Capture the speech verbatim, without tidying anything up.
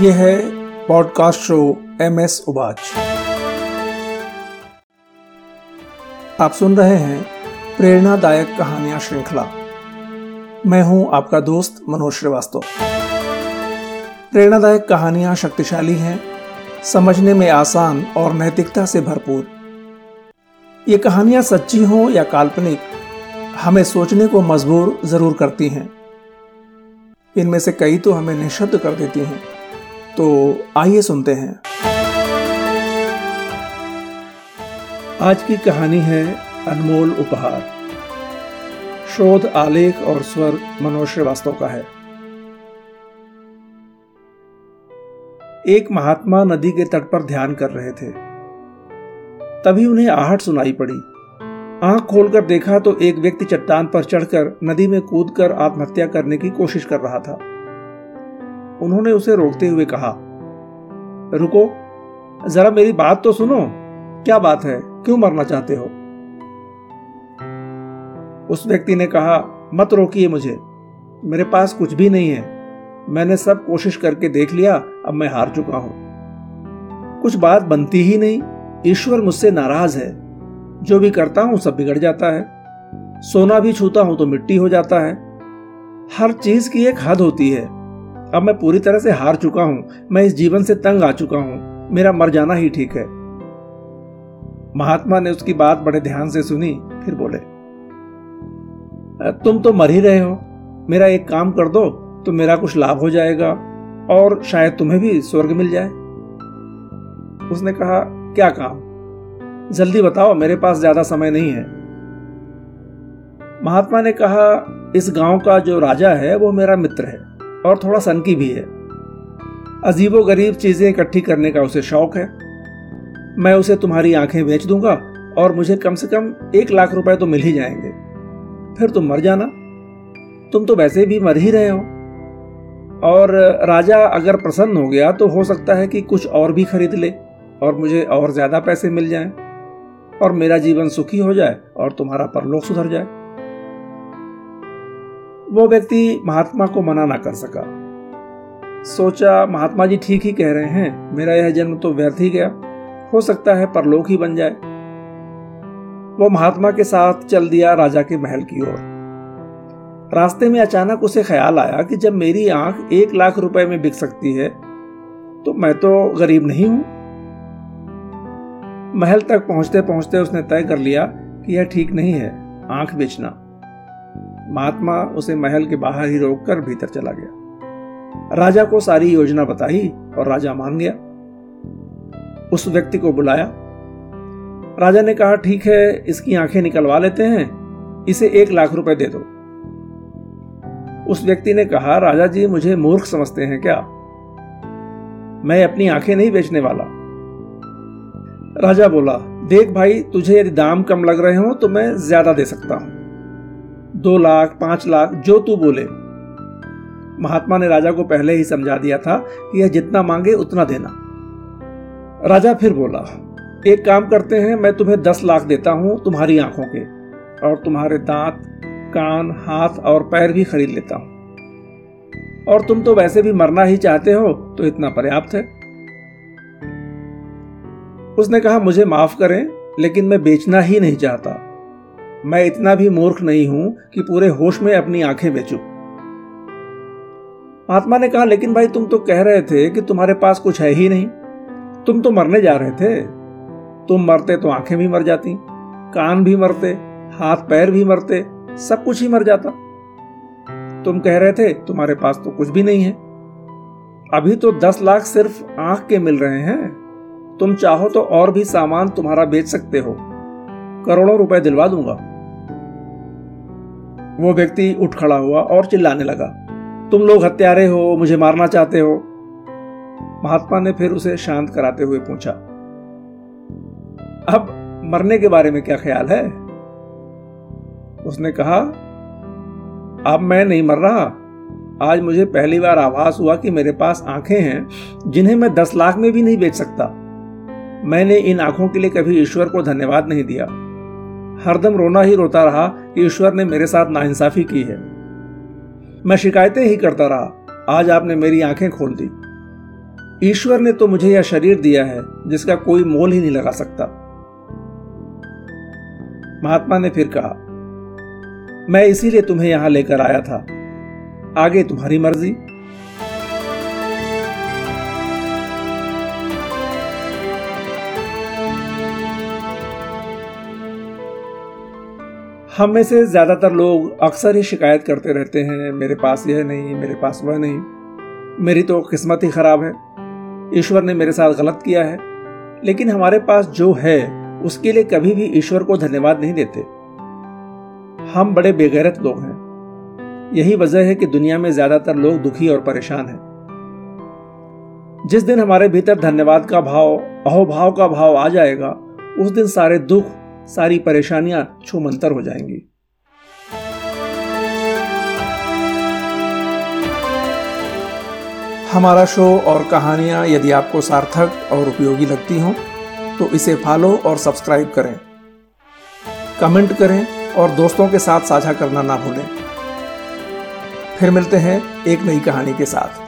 ये है podcast show M S उबाच। आप सुन रहे हैं प्रेरणादायक कहानियां श्रृंखला। मैं हूं आपका दोस्त मनोज श्रीवास्तव। प्रेरणादायक कहानियां शक्तिशाली हैं, समझने में आसान और नैतिकता से भरपूर। ये कहानियां सच्ची हों या काल्पनिक, हमें सोचने को मजबूर जरूर करती हैं। इनमें से कई तो हमें निश्चित कर देती हैं। तो आइए सुनते हैं। आज की कहानी है अनमोल उपहार। शोध, आलेख और स्वर मनोज श्रीवास्तव का है। एक महात्मा नदी के तट पर ध्यान कर रहे थे, तभी उन्हें आहट सुनाई पड़ी। आंख खोलकर देखा तो एक व्यक्ति चट्टान पर चढ़कर नदी में कूदकर आत्महत्या करने की कोशिश कर रहा था। उन्होंने उसे रोकते हुए कहा, रुको जरा, मेरी बात तो सुनो। क्या बात है, क्यों मरना चाहते हो? उस व्यक्ति ने कहा, मत रोकिए मुझे, मेरे पास कुछ भी नहीं है। मैंने सब कोशिश करके देख लिया, अब मैं हार चुका हूं। कुछ बात बनती ही नहीं। ईश्वर मुझसे नाराज है, जो भी करता हूं सब बिगड़ जाता है। सोना भी छूता हूं तो मिट्टी हो जाता है। हर चीज की एक हद होती है। अब मैं पूरी तरह से हार चुका हूं। मैं इस जीवन से तंग आ चुका हूं। मेरा मर जाना ही ठीक है। महात्मा ने उसकी बात बड़े ध्यान से सुनी, फिर बोले, तुम तो मर ही रहे हो। मेरा एक काम कर दो तो मेरा कुछ लाभ हो जाएगा और शायद तुम्हें भी स्वर्ग मिल जाए। उसने कहा, क्या काम? जल्दी बताओ, मेरे पास ज्यादा समय नहीं है। महात्मा ने कहा, इस गांव का जो राजा है वो मेरा मित्र है और थोड़ा सनकी भी है। अजीबो गरीब चीजें इकट्ठी करने का उसे शौक है। मैं उसे तुम्हारी आंखें बेच दूंगा और मुझे कम से कम एक लाख रुपए तो मिल ही जाएंगे। फिर तुम मर जाना। तुम तो वैसे भी मर ही रहे हो। और राजा अगर प्रसन्न हो गया तो हो सकता है कि कुछ और भी खरीद ले और मुझे और ज्यादा पैसे मिल जाएं और मेरा जीवन सुखी हो जाए और तुम्हारा परलोक सुधर जाए। वो व्यक्ति महात्मा को मना ना कर सका। सोचा, महात्मा जी ठीक ही कह रहे हैं, मेरा यह जन्म तो व्यर्थ ही गया, हो सकता है परलोक ही बन जाए। वो महात्मा के साथ चल दिया राजा के महल की ओर। रास्ते में अचानक उसे ख्याल आया कि जब मेरी आंख एक लाख रुपए में बिक सकती है तो मैं तो गरीब नहीं हूं। महल तक पहुंचते पहुंचते उसने तय कर लिया कि यह ठीक नहीं है आंख बेचना। महात्मा उसे महल के बाहर ही रोककर भीतर चला गया। राजा को सारी योजना बताई और राजा मान गया। उस व्यक्ति को बुलाया। राजा ने कहा, ठीक है, इसकी आंखें निकलवा लेते हैं, इसे एक लाख रुपए दे दो। उस व्यक्ति ने कहा, राजा जी मुझे मूर्ख समझते हैं क्या? मैं अपनी आंखें नहीं बेचने वाला। राजा बोला, देख भाई, तुझे यदि दाम कम लग रहे हो तो मैं ज्यादा दे सकता हूं, दो लाख पांच लाख जो तू बोले। महात्मा ने राजा को पहले ही समझा दिया था कि यह जितना मांगे उतना देना। राजा फिर बोला, एक काम करते हैं, मैं तुम्हें दस लाख देता हूं तुम्हारी आंखों के, और तुम्हारे दांत, कान, हाथ और पैर भी खरीद लेता हूं। और तुम तो वैसे भी मरना ही चाहते हो तो इतना पर्याप्त है। उसने कहा, मुझे माफ करें, लेकिन मैं बेचना ही नहीं चाहता। मैं इतना भी मूर्ख नहीं हूं कि पूरे होश में अपनी आंखें बेचूं। महात्मा ने कहा, लेकिन भाई तुम तो कह रहे थे कि तुम्हारे पास कुछ है ही नहीं। तुम तो मरने जा रहे थे। तुम मरते तो आंखें भी मर जाती, कान भी मरते, हाथ पैर भी मरते, सब कुछ ही मर जाता। तुम कह रहे थे तुम्हारे पास तो कुछ भी नहीं है। अभी तो दस लाख सिर्फ आंख के मिल रहे हैं। तुम चाहो तो और भी सामान तुम्हारा बेच सकते हो, करोड़ों रुपए दिलवा दूंगा। वो व्यक्ति उठ खड़ा हुआ और चिल्लाने लगा, तुम लोग हत्यारे हो, मुझे मारना चाहते हो। महात्मा ने फिर उसे शांत कराते हुए पूछा, अब मरने के बारे में क्या ख्याल है? उसने कहा, अब मैं नहीं मर रहा। आज मुझे पहली बार आभास हुआ कि मेरे पास आंखें हैं जिन्हें मैं दस लाख में भी नहीं बेच सकता। मैंने इन आंखों के लिए कभी ईश्वर को धन्यवाद नहीं दिया। हरदम रोना ही रोता रहा कि ईश्वर ने मेरे साथ नाइंसाफी की है। मैं शिकायतें ही करता रहा। आज आपने मेरी आंखें खोल दी। ईश्वर ने तो मुझे यह शरीर दिया है जिसका कोई मोल ही नहीं लगा सकता। महात्मा ने फिर कहा, मैं इसीलिए तुम्हें यहां लेकर आया था, आगे तुम्हारी मर्जी। हम में से ज्यादातर लोग अक्सर ही शिकायत करते रहते हैं, मेरे पास यह नहीं, मेरे पास वह नहीं, मेरी तो किस्मत ही खराब है, ईश्वर ने मेरे साथ गलत किया है। लेकिन हमारे पास जो है उसके लिए कभी भी ईश्वर को धन्यवाद नहीं देते। हम बड़े बेगैरत लोग हैं। यही वजह है कि दुनिया में ज्यादातर लोग दुखी और परेशान हैं। जिस दिन हमारे भीतर धन्यवाद का भाव, अहोभाव का भाव आ जाएगा, उस दिन सारे दुख, सारी परेशानियां छूमंतर हो जाएंगी। हमारा शो और कहानियां यदि आपको सार्थक और उपयोगी लगती हों तो इसे फॉलो और सब्सक्राइब करें, कमेंट करें और दोस्तों के साथ साझा करना ना भूलें। फिर मिलते हैं एक नई कहानी के साथ।